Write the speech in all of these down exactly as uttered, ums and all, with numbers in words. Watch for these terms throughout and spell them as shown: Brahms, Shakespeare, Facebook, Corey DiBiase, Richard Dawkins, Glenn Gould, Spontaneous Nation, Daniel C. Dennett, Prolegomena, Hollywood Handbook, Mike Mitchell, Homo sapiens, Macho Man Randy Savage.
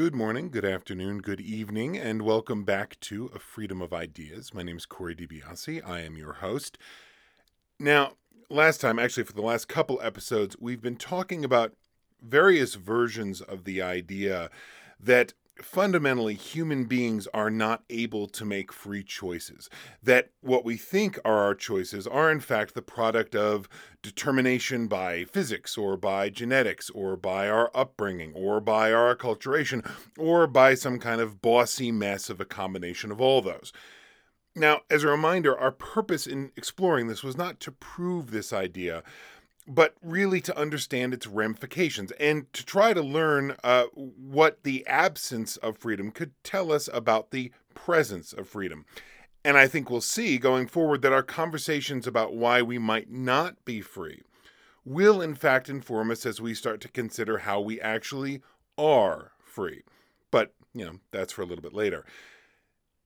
Good morning, good afternoon, good evening, and welcome back to A Freedom of Ideas. My name is Corey DiBiase. I am your host. Now, last time, actually for the last couple episodes, we've been talking about various versions of the idea that fundamentally human beings are not able to make free choices, that what we think are our choices are in fact the product of determination by physics or by genetics or by our upbringing or by our acculturation or by some kind of bossy mess of a combination of all those. Now, as a reminder, our purpose in exploring this was not to prove this idea, but really to understand its ramifications and to try to learn uh, what the absence of freedom could tell us about the presence of freedom. And I think we'll see going forward that our conversations about why we might not be free will in fact inform us as we start to consider how we actually are free. But, you know, that's for a little bit later.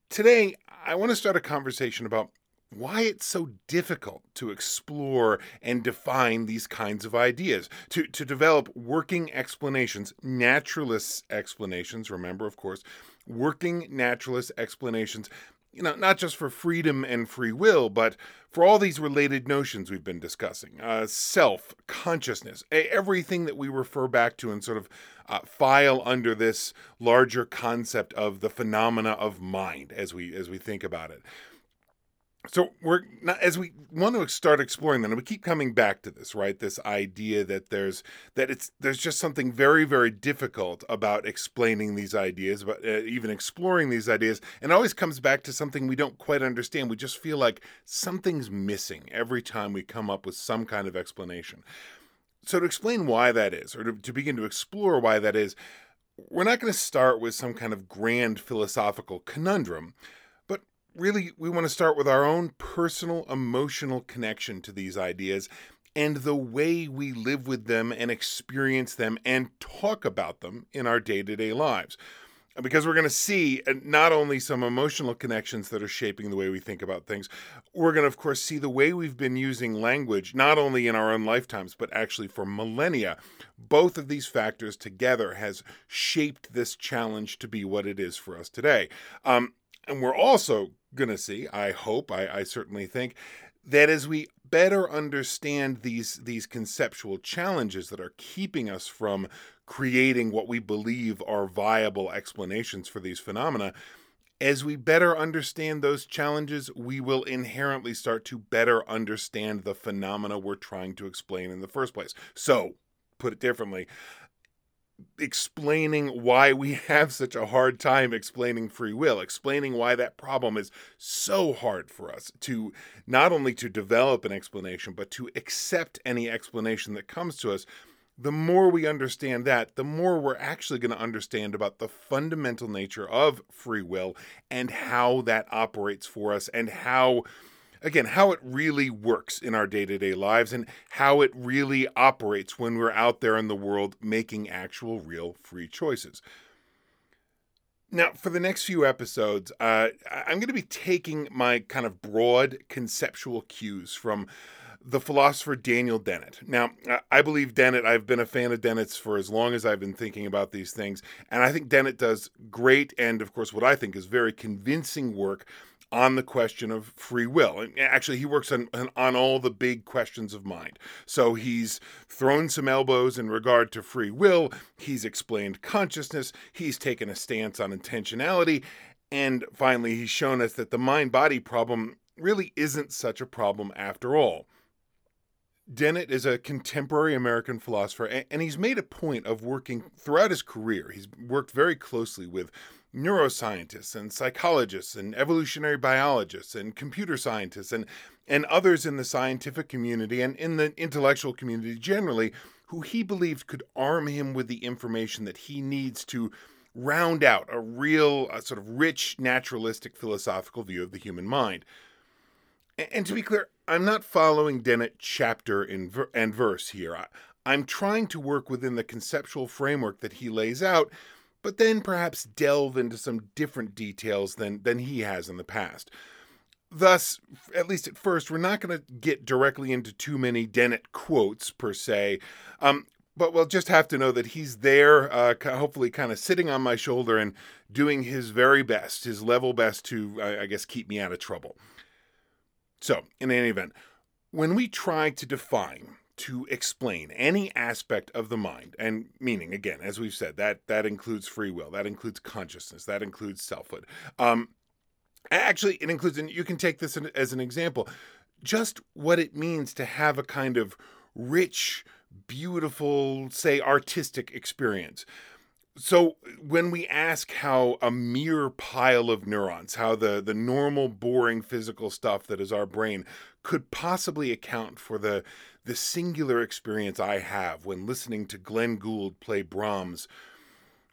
Today, I want to start a conversation about why it's so difficult to explore and define these kinds of ideas, to, to develop working explanations, naturalist explanations, remember, of course, working naturalist explanations, you know, not just for freedom and free will, but for all these related notions we've been discussing, uh, self, consciousness, everything that we refer back to and sort of uh, file under this larger concept of the phenomena of mind as we as we think about it. So we're not, as we want to start exploring them, and we keep coming back to this, right? This idea that there's that it's there's just something very, very difficult about explaining these ideas, about uh, even exploring these ideas, and it always comes back to something we don't quite understand. We just feel like something's missing every time we come up with some kind of explanation. So to explain why that is, or to, to begin to explore why that is, we're not going to start with some kind of grand philosophical conundrum. Really, we want to start with our own personal emotional connection to these ideas and the way we live with them and experience them and talk about them in our day-to-day lives. Because we're going to see not only some emotional connections that are shaping the way we think about things, we're going to, of course, see the way we've been using language, not only in our own lifetimes, but actually for millennia. Both of these factors together has shaped this challenge to be what it is for us today. Um, and we're also going to see, I hope, I, I certainly think, that as we better understand these, these conceptual challenges that are keeping us from creating what we believe are viable explanations for these phenomena, as we better understand those challenges, we will inherently start to better understand the phenomena we're trying to explain in the first place. So, put it differently, explaining why we have such a hard time explaining free will, explaining why that problem is so hard for us to not only to develop an explanation, but to accept any explanation that comes to us. The more we understand that, the more we're actually going to understand about the fundamental nature of free will and how that operates for us and how Again, how it really works in our day-to-day lives and how it really operates when we're out there in the world making actual, real, free choices. Now, for the next few episodes, uh, I'm going to be taking my kind of broad conceptual cues from the philosopher Daniel Dennett. Now, I believe Dennett, I've been a fan of Dennett's for as long as I've been thinking about these things, and I think Dennett does great and, of course, what I think is very convincing work on the question of free will. And actually, he works on, on all the big questions of mind. So he's thrown some elbows in regard to free will, he's explained consciousness, he's taken a stance on intentionality, and finally he's shown us that the mind-body problem really isn't such a problem after all. Dennett is a contemporary American philosopher, and he's made a point of working throughout his career. He's worked very closely with neuroscientists and psychologists and evolutionary biologists and computer scientists and, and others in the scientific community and in the intellectual community generally, who he believed could arm him with the information that he needs to round out a real, a sort of rich, naturalistic, philosophical view of the human mind. And to be clear, I'm not following Dennett chapter and verse here. I, I'm trying to work within the conceptual framework that he lays out, but then perhaps delve into some different details than, than he has in the past. Thus, at least at first, we're not going to get directly into too many Dennett quotes, per se, um, But we'll just have to know that he's there, uh, hopefully kind of sitting on my shoulder and doing his very best, his level best to, I guess, keep me out of trouble. So, in any event, when we try to define, to explain any aspect of the mind, and meaning, again, as we've said, that that includes free will, that includes consciousness, that includes selfhood. Um, actually, it includes, and you can take this as an example, just what it means to have a kind of rich, beautiful, say, artistic experience. So when we ask how a mere pile of neurons, how the, the normal, boring physical stuff that is our brain could possibly account for the, the singular experience I have when listening to Glenn Gould play Brahms,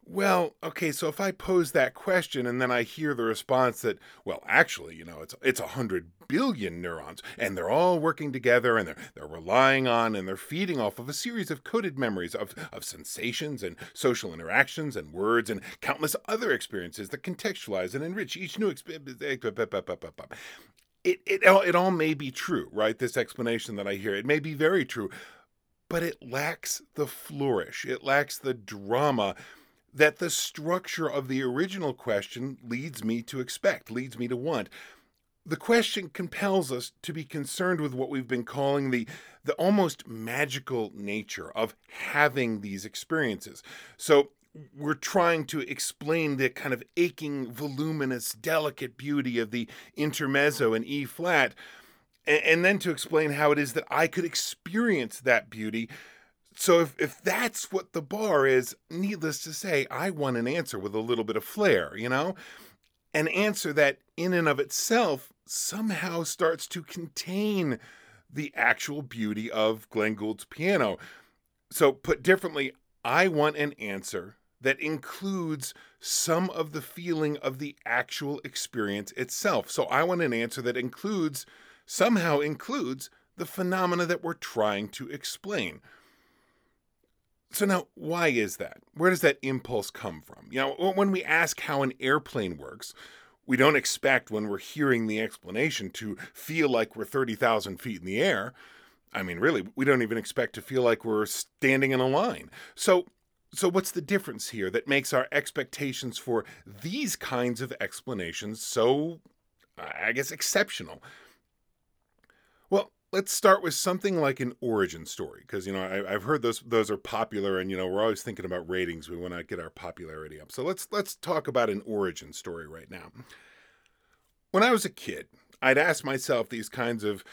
well, okay, so if I pose that question and then I hear the response that, well, actually, you know, it's it's a hundred billion neurons and they're all working together and they're they're relying on and they're feeding off of a series of coded memories of, of sensations and social interactions and words and countless other experiences that contextualize and enrich each new experience. It, it, it all may be true, right? This explanation that I hear, it may be very true, but it lacks the flourish. It lacks the drama that the structure of the original question leads me to expect, leads me to want. The question compels us to be concerned with what we've been calling the, the almost magical nature of having these experiences. So we're trying to explain the kind of aching, voluminous, delicate beauty of the intermezzo in E flat, and, and then to explain how it is that I could experience that beauty. So if, if that's what the bar is, needless to say, I want an answer with a little bit of flair, you know? An answer that in and of itself somehow starts to contain the actual beauty of Glenn Gould's piano. So put differently, I want an answer that includes some of the feeling of the actual experience itself. So I want an answer that includes, somehow includes, the phenomena that we're trying to explain. So now, why is that? Where does that impulse come from? You know, when we ask how an airplane works, we don't expect when we're hearing the explanation to feel like we're thirty thousand feet in the air. I mean, really, we don't even expect to feel like we're standing in a line. So, so what's the difference here that makes our expectations for these kinds of explanations so, I guess, exceptional? Well, let's start with something like an origin story, because, you know, I, I've heard those those are popular, and, you know, we're always thinking about ratings. We want to get our popularity up. So let's let's talk about an origin story right now. When I was a kid, I'd ask myself these kinds of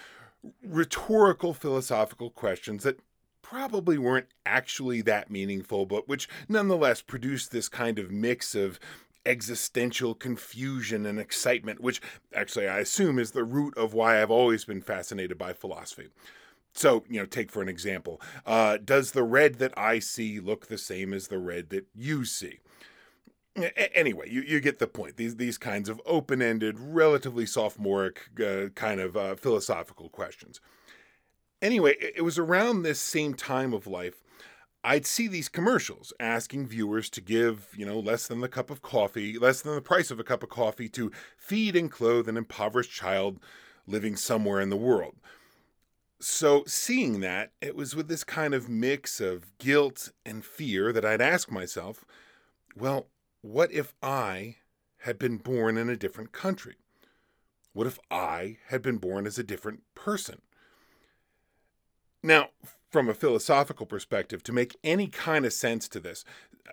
rhetorical, philosophical questions that probably weren't actually that meaningful, but which nonetheless produced this kind of mix of existential confusion and excitement, which actually I assume is the root of why I've always been fascinated by philosophy. So, you know, take for an example, uh, does the red that I see look the same as the red that you see? A- anyway, you, you get the point. These these kinds of open-ended, relatively sophomoric uh, kind of uh, philosophical questions. Anyway, it, it was around this same time of life I'd see these commercials asking viewers to give, you know, less than the cup of coffee, less than the price of a cup of coffee to feed and clothe an impoverished child living somewhere in the world. So seeing that, it was with this kind of mix of guilt and fear that I'd ask myself, well, what if I had been born in a different country? What if I had been born as a different person? Now, from a philosophical perspective, to make any kind of sense to this,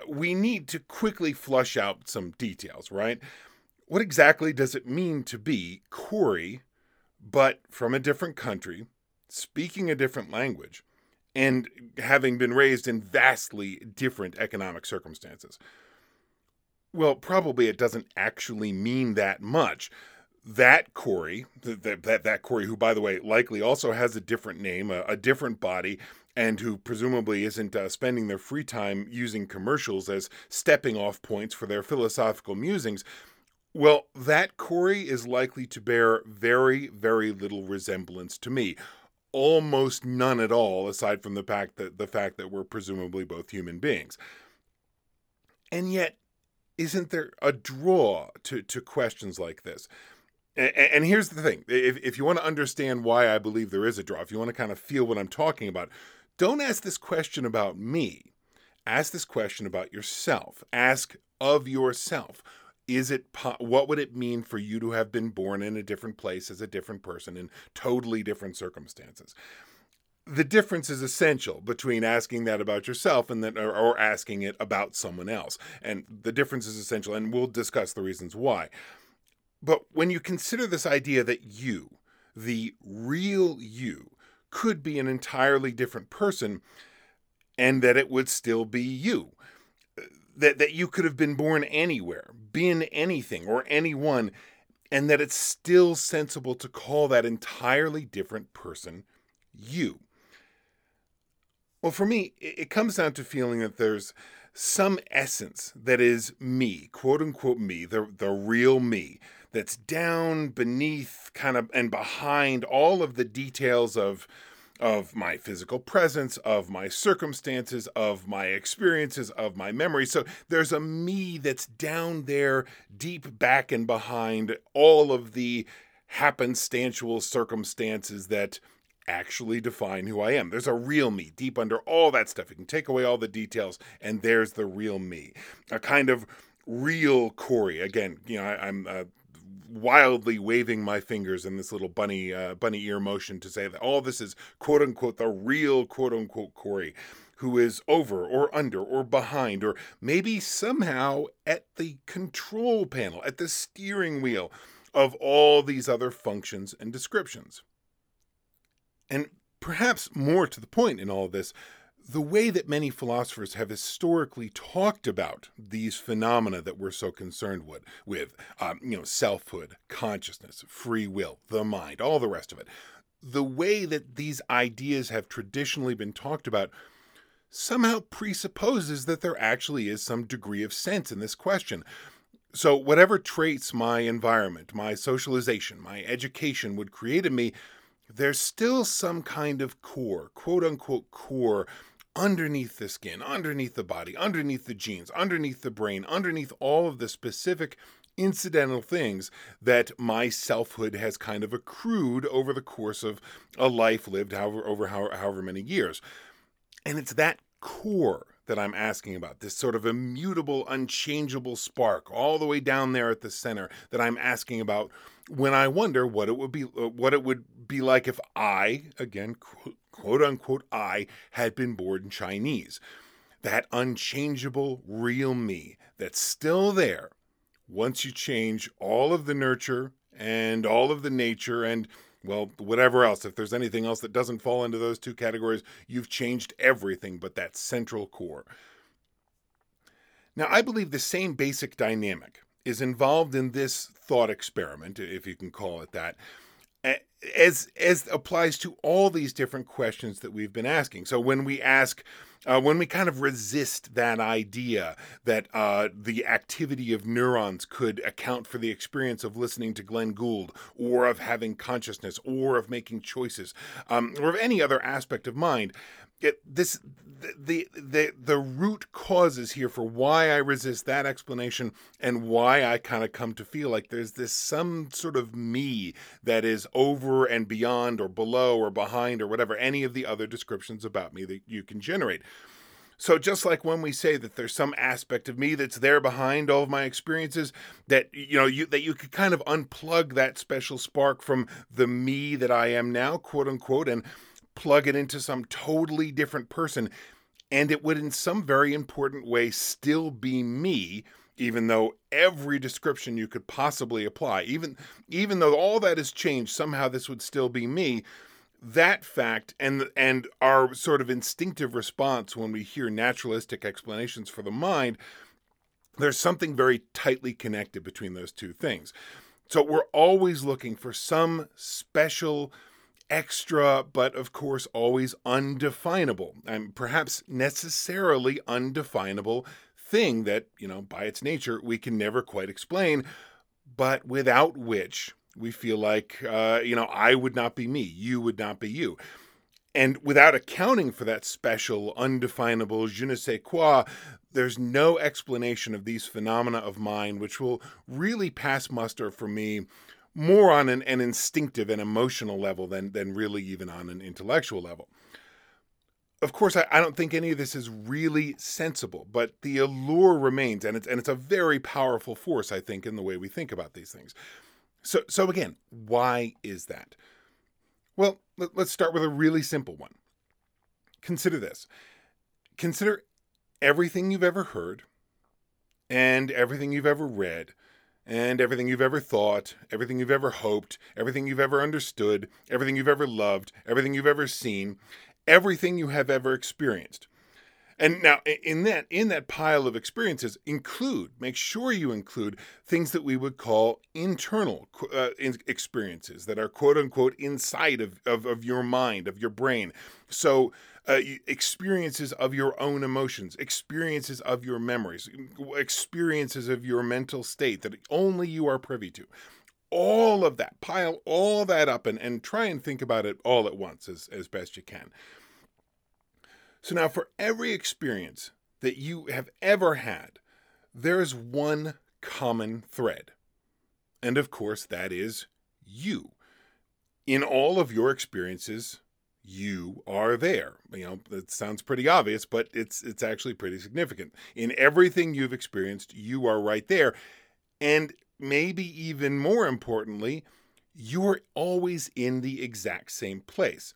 we need to quickly flush out some details, right? What exactly does it mean to be Corey, but from a different country, speaking a different language, and having been raised in vastly different economic circumstances? Well, probably it doesn't actually mean that much. That Corey, that, that that Corey, who, by the way, likely also has a different name, a, a different body, and who presumably isn't uh, spending their free time using commercials as stepping off points for their philosophical musings, well, that Corey is likely to bear very, very little resemblance to me. Almost none at all, aside from the fact that the fact that we're presumably both human beings. And yet, isn't there a draw to, to questions like this? And here's the thing, if if you want to understand why I believe there is a draw, if you want to kind of feel what I'm talking about, Don't ask this question about me. Ask this question about yourself. Ask of yourself. Is it, what would it mean for you to have been born in a different place as a different person in totally different circumstances? The difference is essential between asking that about yourself and then, or, or asking it about someone else. And the difference is essential, and we'll discuss the reasons why. But when you consider this idea that you, the real you, could be an entirely different person and that it would still be you, that, that you could have been born anywhere, been anything or anyone, and that it's still sensible to call that entirely different person you. Well, for me, it comes down to feeling that there's some essence that is me, quote unquote me, the, the real me, that's down beneath kind of and behind all of the details of, of my physical presence, of my circumstances, of my experiences, of my memory. So there's a me that's down there, deep back and behind all of the happenstantial circumstances that actually define who I am. There's a real me deep under all that stuff. You can take away all the details, and there's the real me, a kind of real Corey. Again, you know, I, I'm uh, wildly waving my fingers in this little bunny uh, bunny ear motion to say that all this is quote unquote the real quote unquote Corey, who is over or under or behind or maybe somehow at the control panel, at the steering wheel of all these other functions and descriptions. And perhaps more to the point in all of this, the way that many philosophers have historically talked about these phenomena that we're so concerned with, with um, you know, selfhood, consciousness, free will, the mind, all the rest of it, the way that these ideas have traditionally been talked about somehow presupposes that there actually is some degree of sense in this question. So whatever traits my environment, my socialization, my education would create in me, there's still some kind of core, quote unquote core, underneath the skin, underneath the body, underneath the genes, underneath the brain, underneath all of the specific incidental things that my selfhood has kind of accrued over the course of a life lived however, over however, however many years. And it's that core that I'm asking about, this sort of immutable, unchangeable spark all the way down there at the center that I'm asking about when I wonder what it would be, what it would be like if I, again, quote unquote, I had been born Chinese. That unchangeable real me that's still there once you change all of the nurture and all of the nature and, well, whatever else, if there's anything else that doesn't fall into those two categories, you've changed everything but that central core. Now, I believe the same basic dynamic is involved in this thought experiment, if you can call it that, as, as applies to all these different questions that we've been asking. So when we ask, uh, when we kind of resist that idea that uh, the activity of neurons could account for the experience of listening to Glenn Gould, or of having consciousness, or of making choices, um, or of any other aspect of mind, it, this the, the the root causes here for why I resist that explanation and why I kind of come to feel like there's this some sort of me that is over and beyond or below or behind or whatever, any of the other descriptions about me that you can generate. So just like when we say that there's some aspect of me that's there behind all of my experiences, that you know you that you could kind of unplug that special spark from the me that I am now, quote unquote, and plug it into some totally different person, and it would in some very important way still be me, even though every description you could possibly apply, even even though all that has changed, somehow this would still be me. That fact and and our sort of instinctive response when we hear naturalistic explanations for the mind, there's something very tightly connected between those two things. So we're always looking for some special, extra, but of course always undefinable, and perhaps necessarily undefinable thing that, you know, by its nature we can never quite explain, but without which we feel like, uh, you know, I would not be me, you would not be you. And without accounting for that special, undefinable je ne sais quoi, there's no explanation of these phenomena of mind which will really pass muster for me more on an, an instinctive and emotional level than, than really even on an intellectual level. of course, I, I don't think any of this is really sensible, but the allure remains, and it's and it's a very powerful force, I think, in the way we think about these things. So, so again, why is that? Well, let, let's start with a really simple one. Consider this. Consider everything you've ever heard, and everything you've ever read, and everything you've ever thought, everything you've ever hoped, everything you've ever understood, everything you've ever loved, everything you've ever seen, everything you have ever experienced. And now in that in that pile of experiences, include, make sure you include things that we would call internal uh, experiences that are quote unquote inside of, of, of your mind, of your brain. So uh, experiences of your own emotions, experiences of your memories, experiences of your mental state that only you are privy to. All of that, pile all that up and, and try and think about it all at once as, as best you can. So now for every experience that you have ever had, there is one common thread. And of course, that is you. In all of your experiences, you are there. You know, that sounds pretty obvious, but it's it's actually pretty significant. In everything you've experienced, you are right there. And maybe even more importantly, you're always in the exact same place.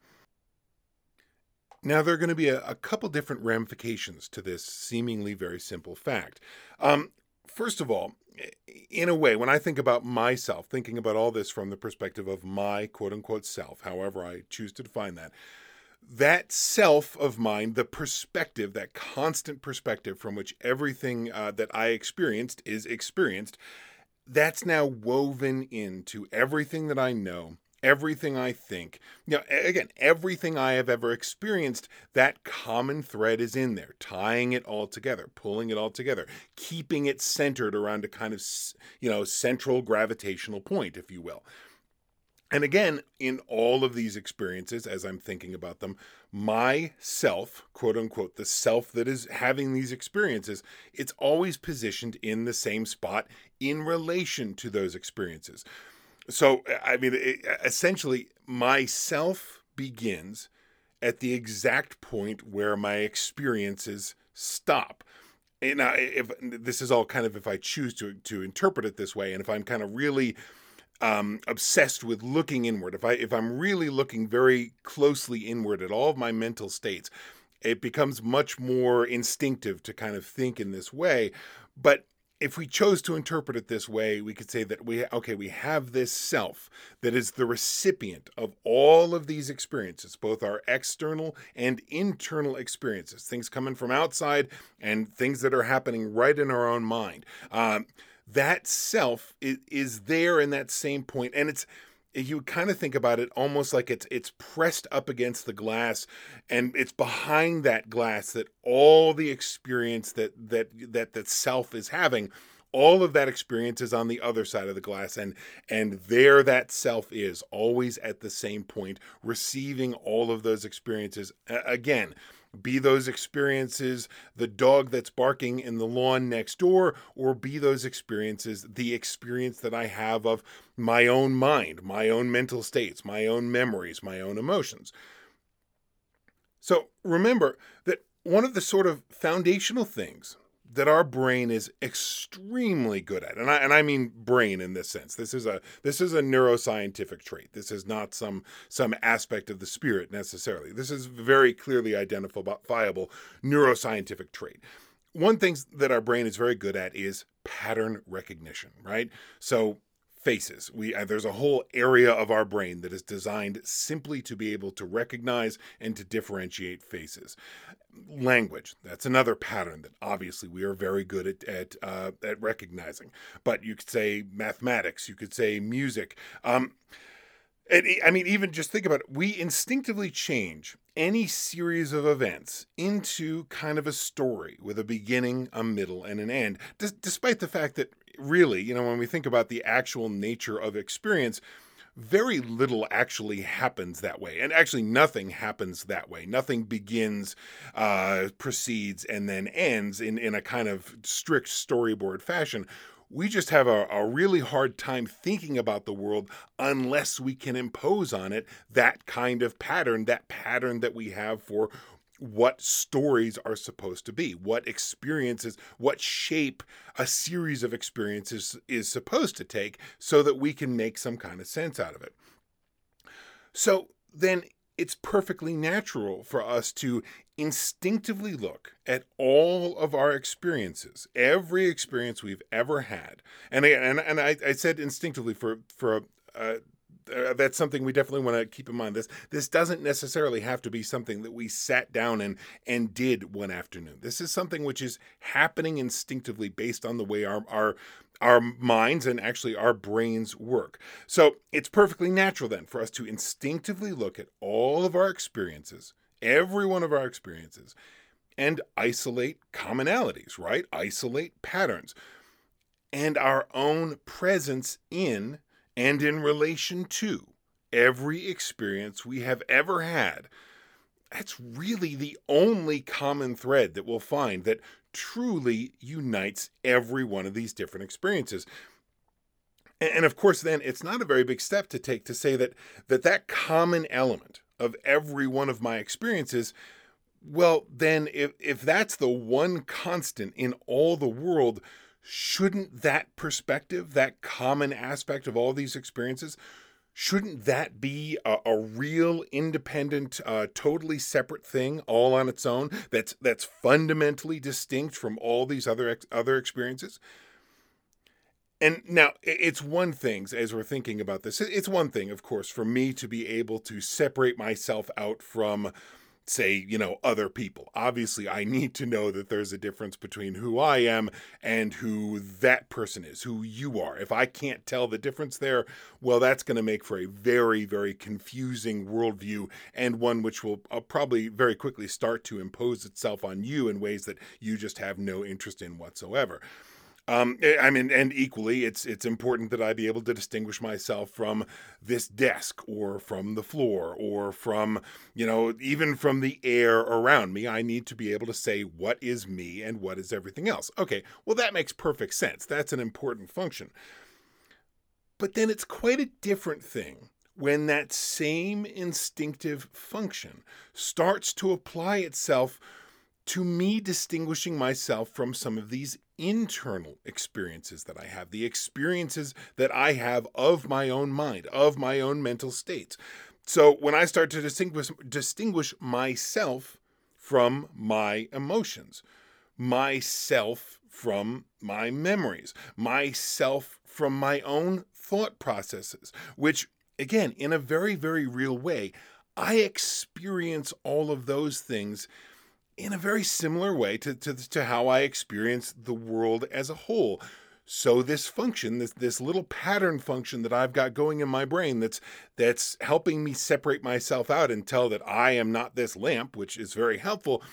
Now, there are going to be a, a couple different ramifications to this seemingly very simple fact. Um, first of all, in a way, when I think about myself, thinking about all this from the perspective of my quote-unquote self, however I choose to define that, that self of mine, the perspective, that constant perspective from which everything uh, that I experienced is experienced, that's now woven into everything that I know, everything I think, you know, again, everything I have ever experienced, that common thread is in there, tying it all together, pulling it all together, keeping it centered around a kind of, you know, central gravitational point, if you will. And again, in all of these experiences, as I'm thinking about them, my self, quote unquote, the self that is having these experiences, it's always positioned in the same spot in relation to those experiences. So, I mean, it, essentially, myself begins at the exact point where my experiences stop. And I, if this is all kind of if I choose to to interpret it this way, and if I'm kind of really um, obsessed with looking inward, if I if I'm really looking very closely inward at all of my mental states, it becomes much more instinctive to kind of think in this way, but. If we chose to interpret it this way, we could say that we, okay, we have this self that is the recipient of all of these experiences, both our external and internal experiences, things coming from outside and things that are happening right in our own mind. Um, that self is, is there in that same point, and it's, you kind of think about it almost like it's it's pressed up against the glass, and it's behind that glass that all the experience that that that the self is having, all of that experience is on the other side of the glass, and and there that self is always at the same point, receiving all of those experiences again. Be those experiences the dog that's barking in the lawn next door, or be those experiences the experience that I have of my own mind, my own mental states, my own memories, my own emotions. So remember that one of the sort of foundational things that our brain is extremely good at, and I and I mean brain in this sense. This is a this is a neuroscientific trait. This is not some some aspect of the spirit necessarily. This is very clearly identifiable neuroscientific trait. One thing that our brain is very good at is pattern recognition, right? So faces. We uh, there's a whole area of our brain that is designed simply to be able to recognize and to differentiate faces. Language. That's another pattern that obviously we are very good at at, uh, at recognizing. But you could say mathematics. You could say music. Um, and, I mean, even just think about it. We instinctively change any series of events into kind of a story with a beginning, a middle, and an end. D- despite the fact that really, you know, when we think about the actual nature of experience, very little actually happens that way. And actually nothing happens that way. Nothing begins, uh, proceeds, and then ends in, in a kind of strict storyboard fashion. We just have a, a really hard time thinking about the world unless we can impose on it that kind of pattern, that pattern that we have for what stories are supposed to be, what experiences, what shape a series of experiences is supposed to take so that we can make some kind of sense out of it. So then it's perfectly natural for us to instinctively look at all of our experiences, every experience we've ever had. And I, and, and I, I said instinctively for, for uh, uh, that's something we definitely want to keep in mind. This this doesn't necessarily have to be something that we sat down and, and did one afternoon. This is something which is happening instinctively based on the way our our our minds and actually our brains work. So it's perfectly natural then for us to instinctively look at all of our experiences, every one of our experiences, and isolate commonalities, right? Isolate patterns and our own presence in and in relation to every experience we have ever had. That's really the only common thread that we'll find that truly unites every one of these different experiences. And of course, then it's not a very big step to take to say that that, that common element of every one of my experiences, well, then if, if that's the one constant in all the world, shouldn't that perspective, that common aspect of all these experiences, shouldn't that be a, a real, independent, uh, totally separate thing, all on its own? That's that's fundamentally distinct from all these other ex, other experiences. And now, it's one thing as we're thinking about this. It's one thing, of course, for me to be able to separate myself out from, say, you know, other people. Obviously, I need to know that there's a difference between who I am and who that person is, who you are. If I can't tell the difference there, well, that's going to make for a very, very confusing worldview, and one which will uh, probably very quickly start to impose itself on you in ways that you just have no interest in whatsoever. Um, I mean, and equally, it's it's important that I be able to distinguish myself from this desk or from the floor or from, you know, even from the air around me. I need to be able to say what is me and what is everything else. Okay, well, that makes perfect sense. That's an important function. But then it's quite a different thing when that same instinctive function starts to apply itself to me distinguishing myself from some of these internal experiences that I have, the experiences that I have of my own mind, of my own mental states. So when I start to distinguish, distinguish myself from my emotions, myself from my memories, myself from my own thought processes, which again, in a very, very real way, I experience all of those things in a very similar way to, to, to how I experience the world as a whole. So this function, this, this little pattern function that I've got going in my brain that's that's helping me separate myself out and tell that I am not this lamp, which is very helpful,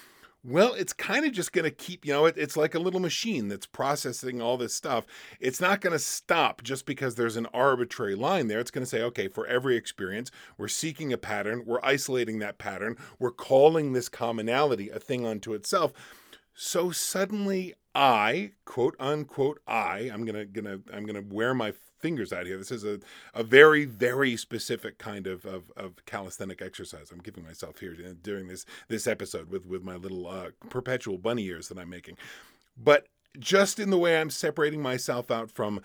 well, it's kind of just going to keep, you know, it, it's like a little machine that's processing all this stuff. It's not going to stop just because there's an arbitrary line there. It's going to say, okay, for every experience, we're seeking a pattern. We're isolating that pattern. We're calling this commonality a thing unto itself. So suddenly I, quote unquote, I, I'm going to, gonna, I'm going to wear my fingers out here. This is a, a very, very specific kind of, of, of calisthenic exercise I'm giving myself here during this, this episode with, with my little uh, perpetual bunny ears that I'm making. But just in the way I'm separating myself out from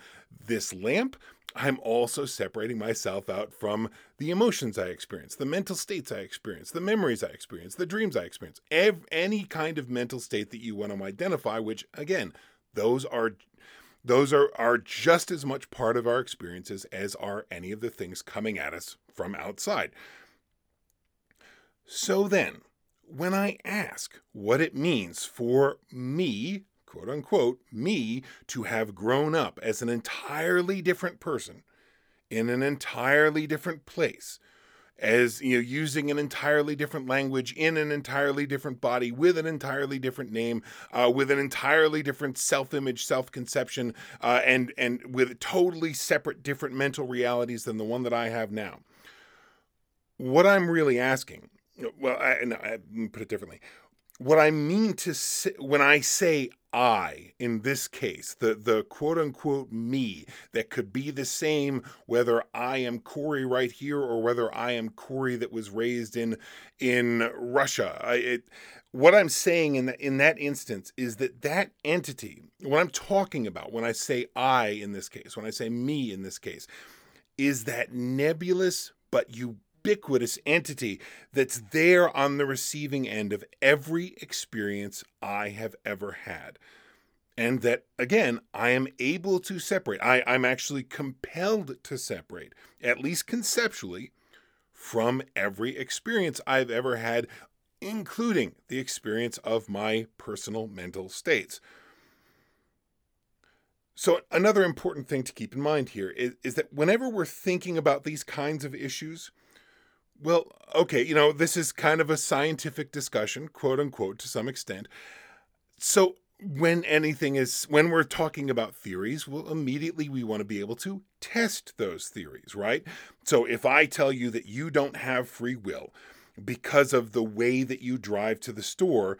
this lamp, I'm also separating myself out from the emotions I experience, the mental states I experience, the memories I experience, the dreams I experience, ev- any kind of mental state that you want to identify, which again, those are Those are, are just as much part of our experiences as are any of the things coming at us from outside. So then, when I ask what it means for me, quote unquote, me, to have grown up as an entirely different person in an entirely different place, as, you know, using an entirely different language in an entirely different body with an entirely different name, uh, with an entirely different self-image, self-conception, uh, and, and with totally separate, different mental realities than the one that I have now. What I'm really asking, well, I, no, I put it differently. What I mean to say, when I say I, in this case, the, the quote-unquote me that could be the same whether I am Corey right here or whether I am Corey that was raised in in Russia. I, it, what I'm saying in, the, in that instance is that that entity, what I'm talking about when I say I in this case, when I say me in this case, is that nebulous but ubiquitous entity that's there on the receiving end of every experience I have ever had. And that, again, I am able to separate. I, I'm actually compelled to separate, at least conceptually, from every experience I've ever had, including the experience of my personal mental states. So another important thing to keep in mind here is, is that whenever we're thinking about these kinds of issues, well, okay, you know, this is kind of a scientific discussion, quote unquote, to some extent. So when anything is, when we're talking about theories, well, immediately we want to be able to test those theories, right? So if I tell you that you don't have free will because of the way that you drive to the store,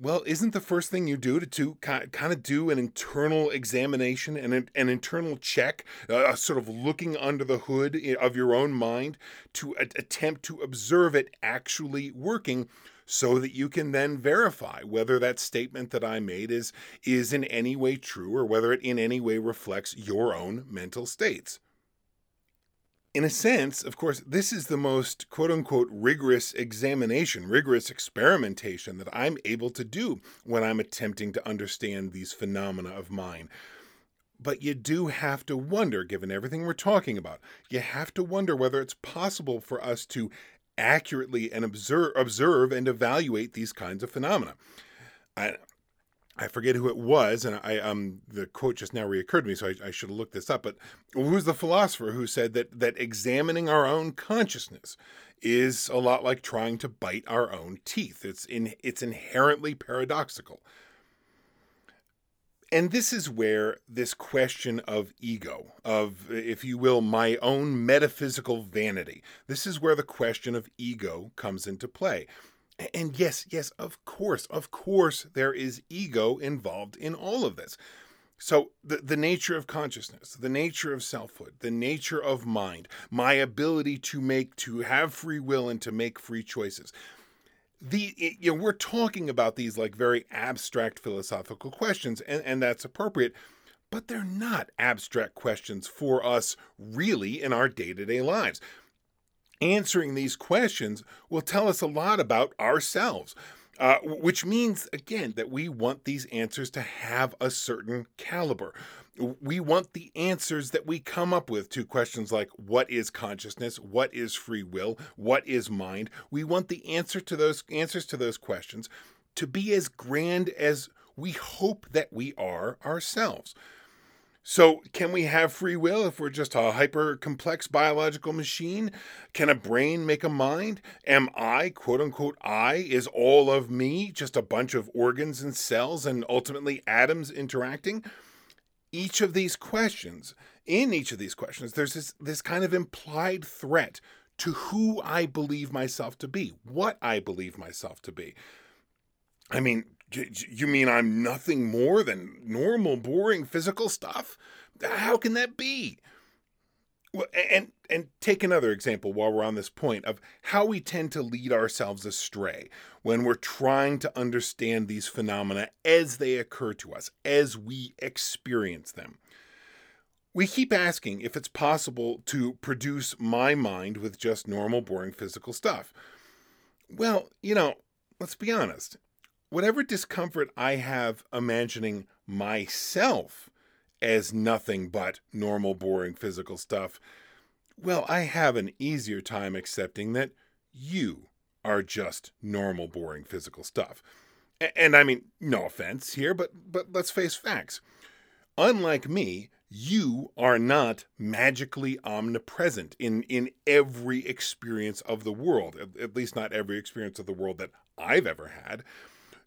well, isn't the first thing you do to, to kind of do an internal examination and an, an internal check, uh, sort of looking under the hood of your own mind to a- attempt to observe it actually working so that you can then verify whether that statement that I made is, is in any way true or whether it in any way reflects your own mental states? In a sense, of course, this is the most quote-unquote rigorous examination, rigorous experimentation that I'm able to do when I'm attempting to understand these phenomena of mine. But you do have to wonder, given everything we're talking about, you have to wonder whether it's possible for us to accurately and observe, observe and evaluate these kinds of phenomena. I, I forget who it was, and I um the quote just now reoccurred to me, so I, I should have looked this up, but who's the philosopher who said that that examining our own consciousness is a lot like trying to bite our own teeth. It's in it's inherently paradoxical. And this is where this question of ego, of, if you will, my own metaphysical vanity, this is where the question of ego comes into play. And yes, yes, of course, of course, there is ego involved in all of this. So the, the nature of consciousness, the nature of selfhood, the nature of mind, my ability to make, to have free will and to make free choices. The, it, you know, we're talking about these like very abstract philosophical questions, and, and that's appropriate, but they're not abstract questions for us really in our day-to-day lives. Answering these questions will tell us a lot about ourselves, uh, which means, again, that we want these answers to have a certain caliber. We want the answers that we come up with to questions like, what is consciousness? What is free will? What is mind? We want the answer to those answers to those questions to be as grand as we hope that we are ourselves. So can we have free will if we're just a hyper-complex biological machine? Can a brain make a mind? Am I, quote-unquote, I, is all of me just a bunch of organs and cells and ultimately atoms interacting? Each of these questions, in each of these questions, there's this, this kind of implied threat to who I believe myself to be, what I believe myself to be. I mean, you mean I'm nothing more than normal, boring, physical stuff? How can that be? Well, and and take another example while we're on this point of how we tend to lead ourselves astray when we're trying to understand these phenomena as they occur to us, as we experience them. We keep asking if it's possible to produce my mind with just normal, boring, physical stuff. Well, you know, let's be honest. Whatever discomfort I have imagining myself as nothing but normal, boring, physical stuff, well, I have an easier time accepting that you are just normal, boring, physical stuff. And I mean, no offense here, but, but let's face facts. Unlike me, you are not magically omnipresent in, in every experience of the world, at, at least not every experience of the world that I've ever had.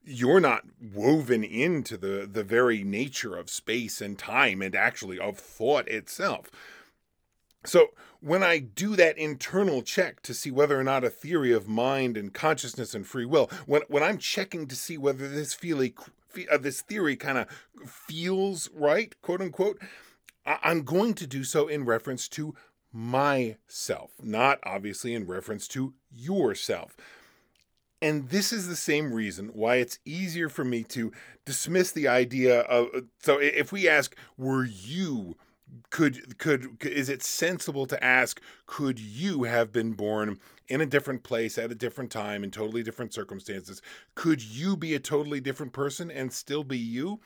You're not woven into the, the very nature of space and time and actually of thought itself. So when I do that internal check to see whether or not a theory of mind and consciousness and free will, when, when I'm checking to see whether this of this theory kind of feels right, quote unquote, I'm going to do so in reference to myself, not obviously in reference to yourself. And this is the same reason why it's easier for me to dismiss the idea of, so if we ask, were you, could, could, is it sensible to ask, could you have been born in a different place at a different time in totally different circumstances? Could you be a totally different person and still be you?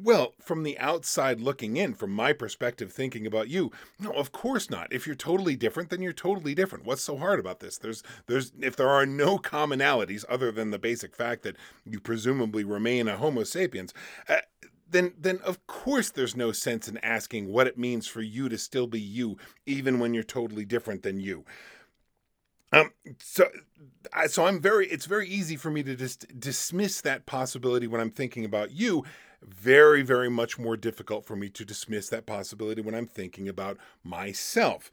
Well, from the outside looking in, from my perspective, thinking about you, no, of course not. If you're totally different, then you're totally different. What's so hard about this? There's, there's, if there are no commonalities other than the basic fact that you presumably remain a Homo sapiens, uh, then, then of course there's no sense in asking what it means for you to still be you, even when you're totally different than you. Um, so, I, so I'm very, it's very easy for me to just dis- dismiss that possibility when I'm thinking about you. Very, very much more difficult for me to dismiss that possibility when I'm thinking about myself.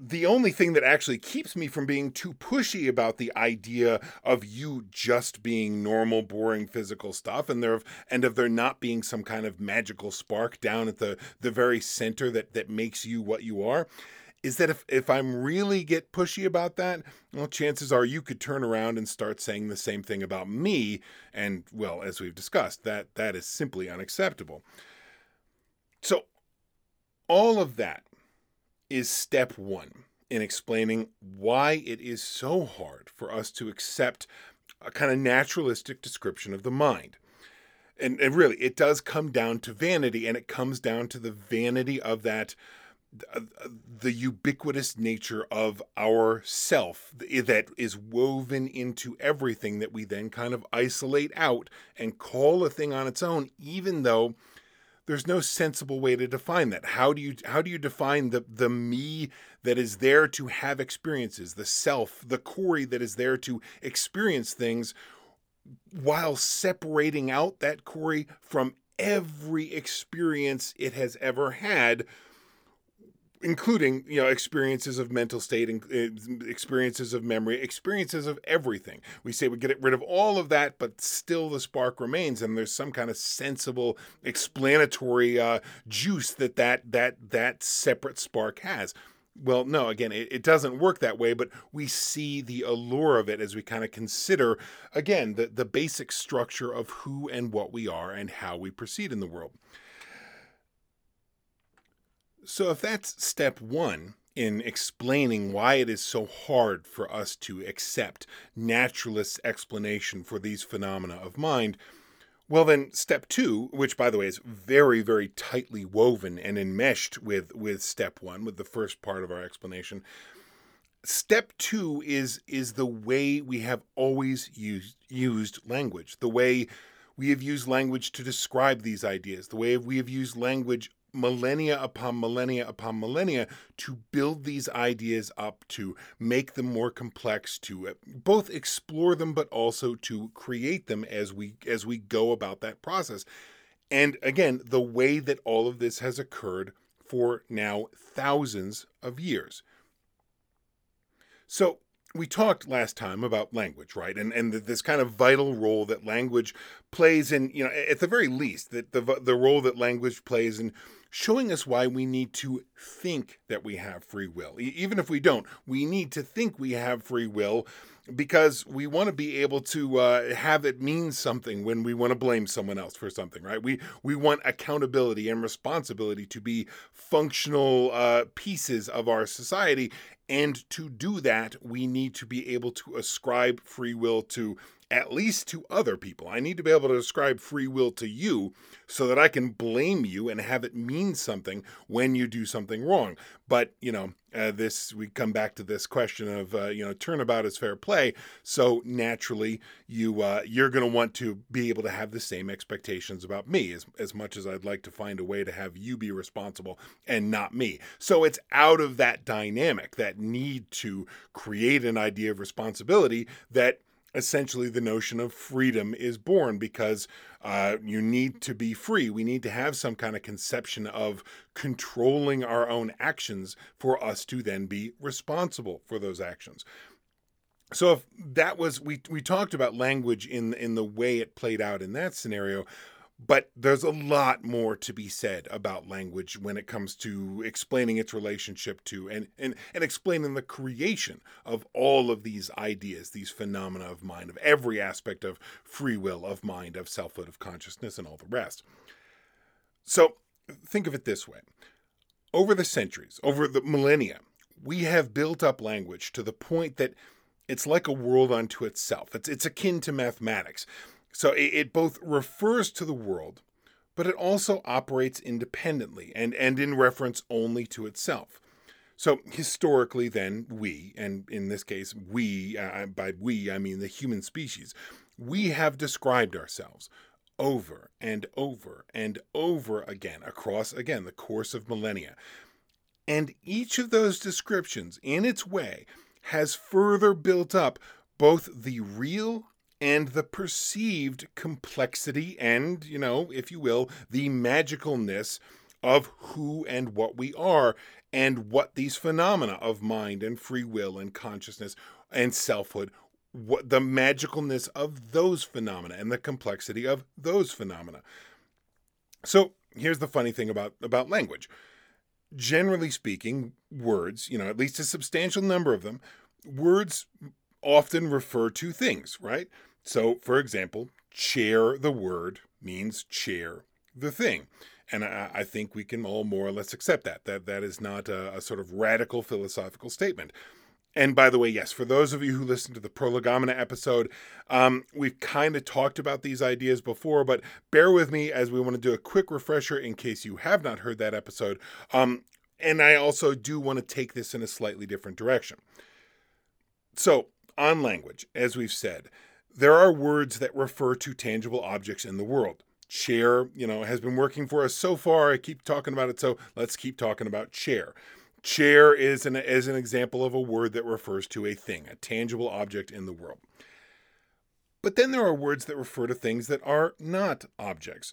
The only thing that actually keeps me from being too pushy about the idea of you just being normal, boring, physical stuff, and there of, and of there not being some kind of magical spark down at the, the very center that, that makes you what you are, is that if, if I'm really get pushy about that, well, chances are you could turn around and start saying the same thing about me. And, well, as we've discussed, that that is simply unacceptable. So all of that is step one in explaining why it is so hard for us to accept a kind of naturalistic description of the mind. And, and really, it does come down to vanity, and it comes down to the vanity of that, the ubiquitous nature of our self that is woven into everything that we then kind of isolate out and call a thing on its own, even though there's no sensible way to define that. How do you how do you define the the me that is there to have experiences, the self, the Corey that is there to experience things, while separating out that Corey from every experience it has ever had, including, you know, experiences of mental state, experiences of memory, experiences of everything. We say we get rid of all of that, but still the spark remains, and there's some kind of sensible explanatory uh, juice that that that that separate spark has. Well, no, again, it, it doesn't work that way, but we see the allure of it as we kind of consider, again, the, the basic structure of who and what we are and how we proceed in the world. So if that's step one in explaining why it is so hard for us to accept naturalists' explanation for these phenomena of mind, well then step two, which by the way is very, very tightly woven and enmeshed with, with step one, with the first part of our explanation, step two is, is the way we have always used, used language, the way we have used language to describe these ideas, the way we have used language millennia upon millennia upon millennia to build these ideas up, to make them more complex, to both explore them, but also to create them as we as we go about that process. And again, the way that all of this has occurred for now thousands of years. So we talked last time about language, right? And and this kind of vital role that language plays in, you know, at the very least, that the the role that language plays in showing us why we need to think that we have free will. Even if we don't, we need to think we have free will because we want to be able to uh, have it mean something when we want to blame someone else for something, right? We we want accountability and responsibility to be functional uh, pieces of our society. And to do that, we need to be able to ascribe free will to at least to other people. I need to be able to ascribe free will to you so that I can blame you and have it mean something when you do something wrong. But, you know, uh, this, we come back to this question of, uh, you know, turnabout is fair play. So naturally, you, uh, you're going to want to be able to have the same expectations about me as, as much as I'd like to find a way to have you be responsible and not me. So it's out of that dynamic, that need to create an idea of responsibility, that essentially the notion of freedom is born because uh, you need to be free. We need to have some kind of conception of controlling our own actions for us to then be responsible for those actions. So if that was, we we talked about language in in the way it played out in that scenario, but there's a lot more to be said about language when it comes to explaining its relationship to and and, and explaining the creation of all of these ideas, these phenomena of mind, of every aspect of free will, of mind, of selfhood, of consciousness, and all the rest. So think of it this way. Over the centuries, over the millennia, we have built up language to the point that it's like a world unto itself. It's it's akin to mathematics. So it, it both refers to the world, but it also operates independently and, and in reference only to itself. So historically then, we, and in this case, we, uh, by we, I mean the human species, we have described ourselves over and over and over again across, again, the course of millennia. And each of those descriptions, in its way, has further built up both the real and the perceived complexity and, you know, if you will, the magicalness of who and what we are and what these phenomena of mind and free will and consciousness and selfhood, what the magicalness of those phenomena and the complexity of those phenomena. So here's the funny thing about, about language. Generally speaking, words, you know, at least a substantial number of them, words often refer to things, right? So, for example, chair, the word, means chair, the thing. And I, I think we can all more or less accept that. That, that is not a, a sort of radical philosophical statement. And by the way, yes, for those of you who listened to the Prolegomena episode, um, we've kind of talked about these ideas before, but bear with me as we want to do a quick refresher in case you have not heard that episode. Um, and I also do want to take this in a slightly different direction. So on language, as we've said, there are words that refer to tangible objects in the world. Chair, you know, has been working for us so far. I keep talking about it, so let's keep talking about chair. Chair is an, is an example of a word that refers to a thing, a tangible object in the world. But then there are words that refer to things that are not objects,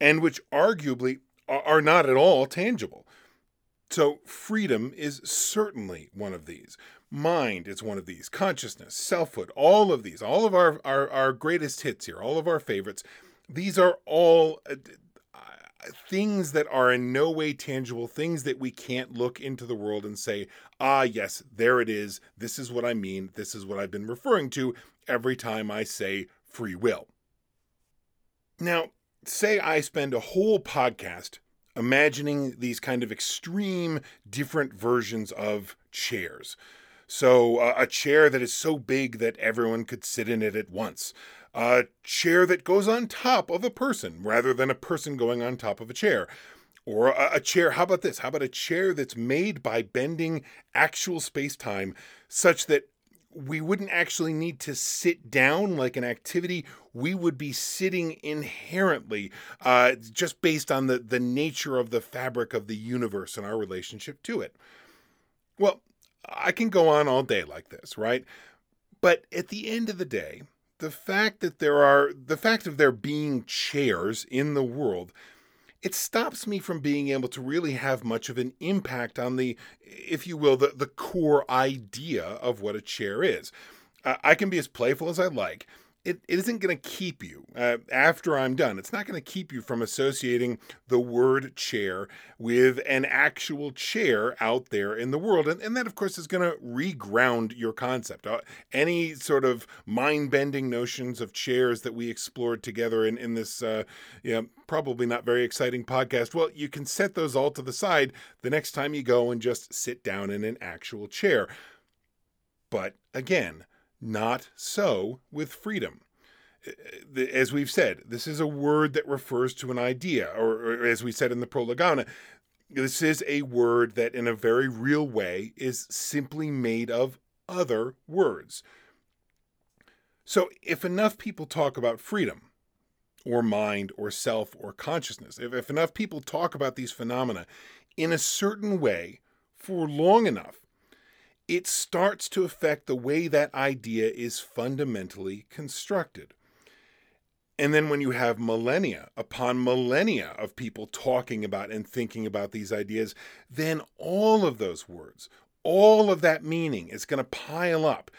and which arguably are not at all tangible. So freedom is certainly one of these. Mind is one of these. Consciousness, selfhood, all of these, all of our, our, our greatest hits here, all of our favorites, these are all Uh, things that are in no way tangible, things that we can't look into the world and say, ah, yes, there it is. This is what I mean. This is what I've been referring to every time I say free will. Now, say I spend a whole podcast imagining these kind of extreme different versions of chairs. So uh, a chair that is so big that everyone could sit in it at once. A chair that goes on top of a person rather than a person going on top of a chair. Or a, a chair, how about this? How about a chair that's made by bending actual space-time such that we wouldn't actually need to sit down like an activity. We would be sitting inherently uh, just based on the, the nature of the fabric of the universe and our relationship to it. Well, I can go on all day like this, right? But at the end of the day, the fact that there are, the fact of there being chairs in the world, it stops me from being able to really have much of an impact on the, if you will, the, the core idea of what a chair is. Uh, I can be as playful as I like. It, it isn't going to keep you, uh, after I'm done, it's not going to keep you from associating the word chair with an actual chair out there in the world. And, and that, of course, is going to reground your concept. Uh, any sort of mind-bending notions of chairs that we explored together in, in this uh, you know, probably not very exciting podcast, well, you can set those all to the side the next time you go and just sit down in an actual chair. But again, not so with freedom. As we've said, this is a word that refers to an idea, or, or as we said in the Prolegomena, this is a word that in a very real way is simply made of other words. So if enough people talk about freedom, or mind, or self, or consciousness, if, if enough people talk about these phenomena in a certain way for long enough, it starts to affect the way that idea is fundamentally constructed. And then when you have millennia upon millennia of people talking about and thinking about these ideas, then all of those words, all of that meaning is going to pile up.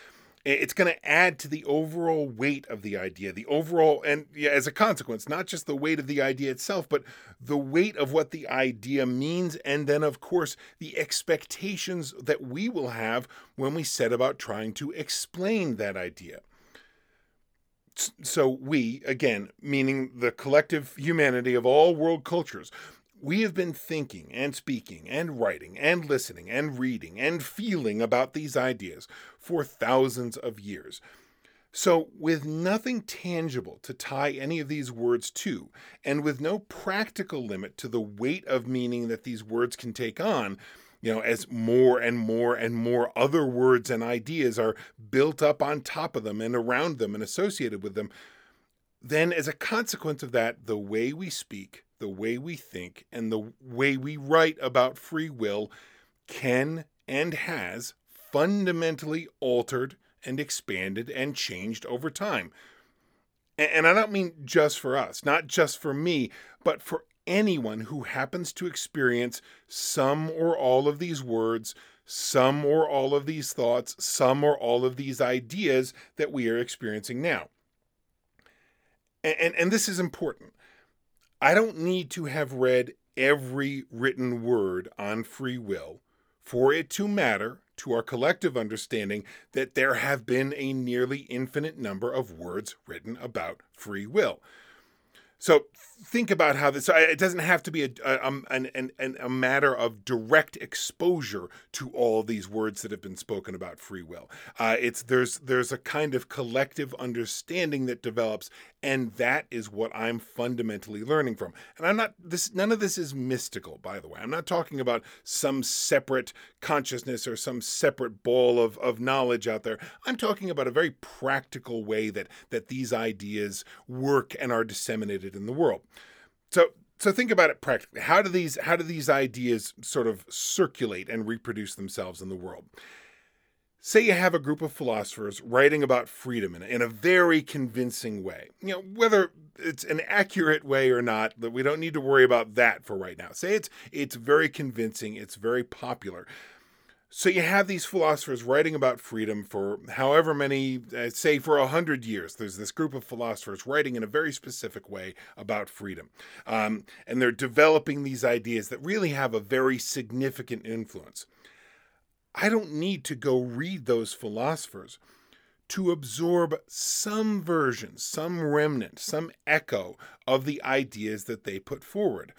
It's going to add to the overall weight of the idea, the overall, and yeah, as a consequence, not just the weight of the idea itself, but the weight of what the idea means. And then, of course, the expectations that we will have when we set about trying to explain that idea. So we, again, meaning the collective humanity of all world cultures, we have been thinking and speaking and writing and listening and reading and feeling about these ideas for thousands of years. So with nothing tangible to tie any of these words to, and with no practical limit to the weight of meaning that these words can take on, you know, as more and more and more other words and ideas are built up on top of them and around them and associated with them, then as a consequence of that, the way we speak, the way we think, and the way we write about free will can and has fundamentally altered and expanded and changed over time. And I don't mean just for us, not just for me, but for anyone who happens to experience some or all of these words, some or all of these thoughts, some or all of these ideas that we are experiencing now. And, and, and this is important. I don't need to have read every written word on free will for it to matter to our collective understanding that there have been a nearly infinite number of words written about free will. So think about how this, it doesn't have to be a, a, a, a, a matter of direct exposure to all these words that have been spoken about free will. Uh, it's there's there's a kind of collective understanding that develops, and that is what I'm fundamentally learning from. And I'm not, this, none of this is mystical, by the way. I'm not talking about some separate consciousness or some separate ball of, of knowledge out there. I'm talking about a very practical way that, that these ideas work and are disseminated in the world. So so think about it practically. How do these how do these ideas sort of circulate and reproduce themselves in the world? Say you have a group of philosophers writing about freedom in, in a very convincing way. You know, whether it's an accurate way or not, that we don't need to worry about that for right now. Say it's it's very convincing, it's very popular. So you have these philosophers writing about freedom for however many, uh, say for a hundred years, there's this group of philosophers writing in a very specific way about freedom. Um, and they're developing these ideas that really have a very significant influence. I don't need to go read those philosophers to absorb some version, some remnant, some echo of the ideas that they put forward.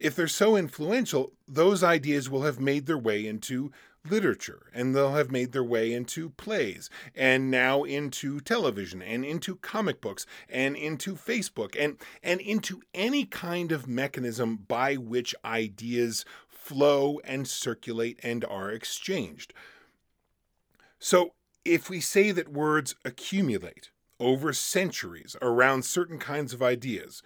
If they're so influential, those ideas will have made their way into literature, and they'll have made their way into plays, and now into television, and into comic books, and into Facebook, and, and into any kind of mechanism by which ideas flow and circulate and are exchanged. So if we say that words accumulate over centuries around certain kinds of ideas,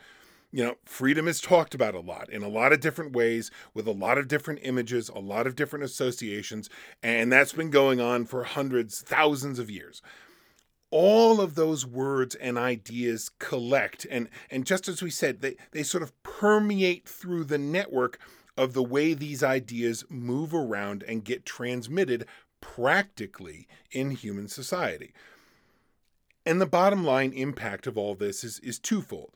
you know, freedom is talked about a lot in a lot of different ways with a lot of different images, a lot of different associations, and that's been going on for hundreds, thousands of years. All of those words and ideas collect, and, and just as we said, they, they sort of permeate through the network of the way these ideas move around and get transmitted practically in human society. And the bottom line impact of all this is, is twofold.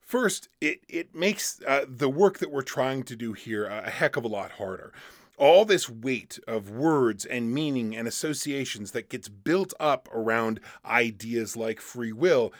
First, it, it makes uh, the work that we're trying to do here a heck of a lot harder. All this weight of words and meaning and associations that gets built up around ideas like free will,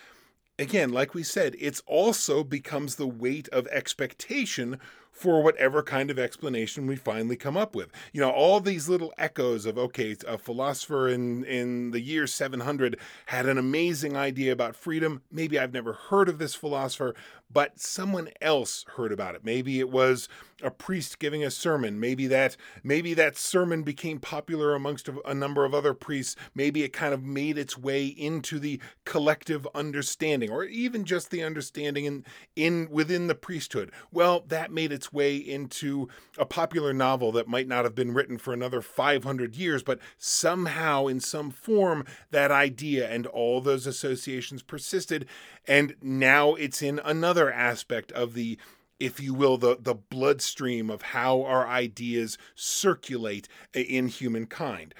again, like we said, it's also becomes the weight of expectation for whatever kind of explanation we finally come up with. You know, all these little echoes of, okay, a philosopher in, in the year seven hundred had an amazing idea about freedom. Maybe I've never heard of this philosopher, but someone else heard about it. Maybe it was a priest giving a sermon. Maybe that, maybe that sermon became popular amongst a number of other priests. Maybe it kind of made its way into the collective understanding, or even just the understanding in, in within the priesthood. Well, that made its way into a popular novel that might not have been written for another five hundred years, but somehow in some form that idea and all those associations persisted, and now it's in another aspect of the, if you will, the, the bloodstream of how our ideas circulate in humankind.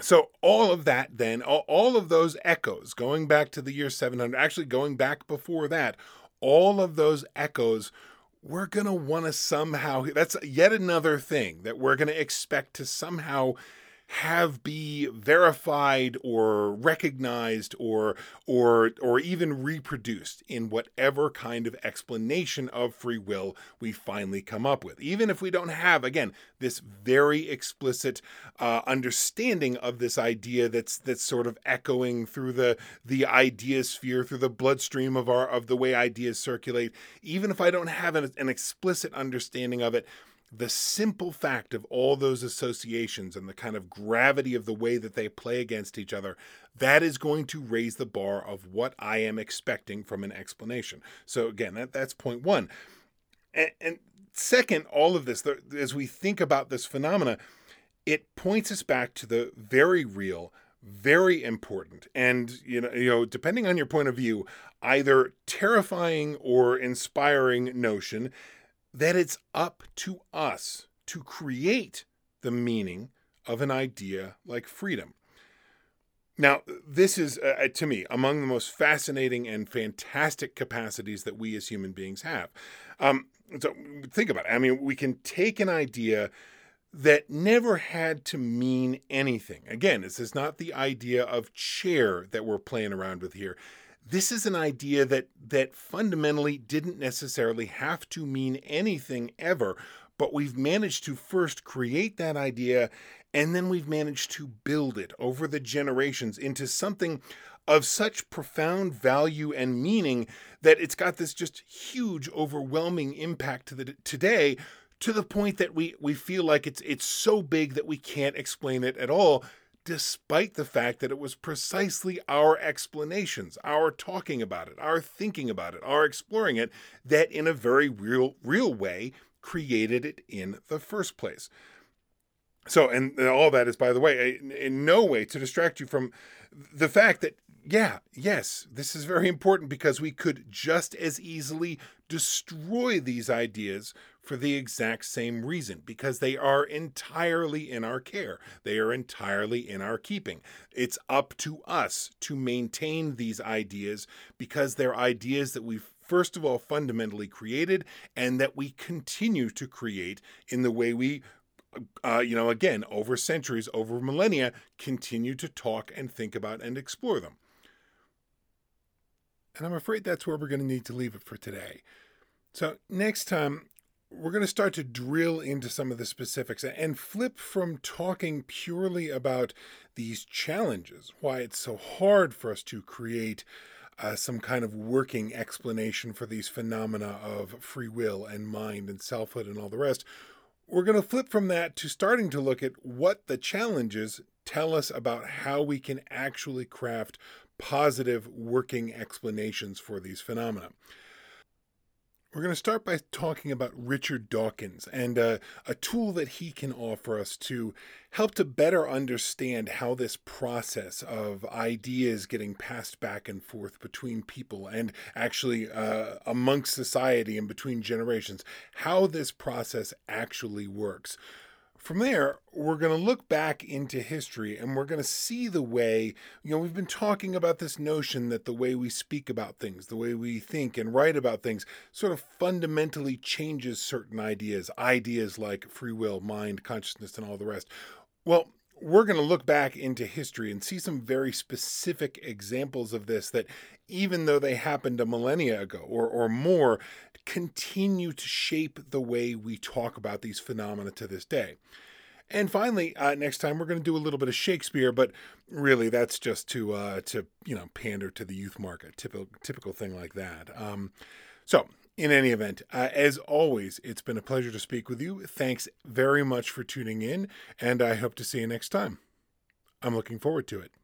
So all of that then, all of those echoes going back to the year seven hundred, actually going back before that, all of those echoes, we're going to want to somehow, that's yet another thing that we're going to expect to somehow have be verified or recognized or or or even reproduced in whatever kind of explanation of free will we finally come up with. Even if we don't have, again, this very explicit uh, understanding of this idea that's that's sort of echoing through the the idea sphere, through the bloodstream of our of the way ideas circulate, even if I don't have an, an explicit understanding of it, the simple fact of all those associations and the kind of gravity of the way that they play against each other, that is going to raise the bar of what I am expecting from an explanation. So again, that, that's point one. And, and second, all of this, the, as we think about this phenomena, it points us back to the very real, very important, and you know, you know, depending on your point of view, either terrifying or inspiring notion that it's up to us to create the meaning of an idea like freedom. Now, this is, uh, to me, among the most fascinating and fantastic capacities that we as human beings have. Um, so think about it. I mean, we can take an idea that never had to mean anything. Again, this is not the idea of chair that we're playing around with here. This is an idea that that fundamentally didn't necessarily have to mean anything ever, but we've managed to first create that idea, and then we've managed to build it over the generations into something of such profound value and meaning that it's got this just huge, overwhelming impact to the today, to the point that we we feel like it's it's so big that we can't explain it at all, despite the fact that it was precisely our explanations, our talking about it, our thinking about it, our exploring it, that in a very real, real way created it in the first place. So, and all that is, by the way, in no way to distract you from the fact that, yeah, yes, this is very important, because we could just as easily destroy these ideas for the exact same reason, because they are entirely in our care. They are entirely in our keeping. It's up to us to maintain these ideas, because they're ideas that we've first of all fundamentally created, and that we continue to create in the way we Uh, you know, again, over centuries, over millennia, continue to talk and think about and explore them. And I'm afraid that's where we're going to need to leave it for today. So next time, we're going to start to drill into some of the specifics and flip from talking purely about these challenges, why it's so hard for us to create Uh, some kind of working explanation for these phenomena of free will and mind and selfhood and all the rest. We're going to flip from that to starting to look at what the challenges tell us about how we can actually craft positive working explanations for these phenomena. We're going to start by talking about Richard Dawkins and uh, a tool that he can offer us to help to better understand how this process of ideas getting passed back and forth between people and actually uh, amongst society and between generations, how this process actually works. From there, we're going to look back into history, and we're going to see the way, you know, we've been talking about this notion that the way we speak about things, the way we think and write about things sort of fundamentally changes certain ideas, ideas like free will, mind, consciousness, and all the rest. Well, we're going to look back into history and see some very specific examples of this that, even though they happened a millennia ago or, or more, continue to shape the way we talk about these phenomena to this day. And finally, uh, next time we're going to do a little bit of Shakespeare, but really that's just to uh, to you know pander to the youth market, typical typical thing like that. Um, so. In any event, uh, as always, it's been a pleasure to speak with you. Thanks very much for tuning in, and I hope to see you next time. I'm looking forward to it.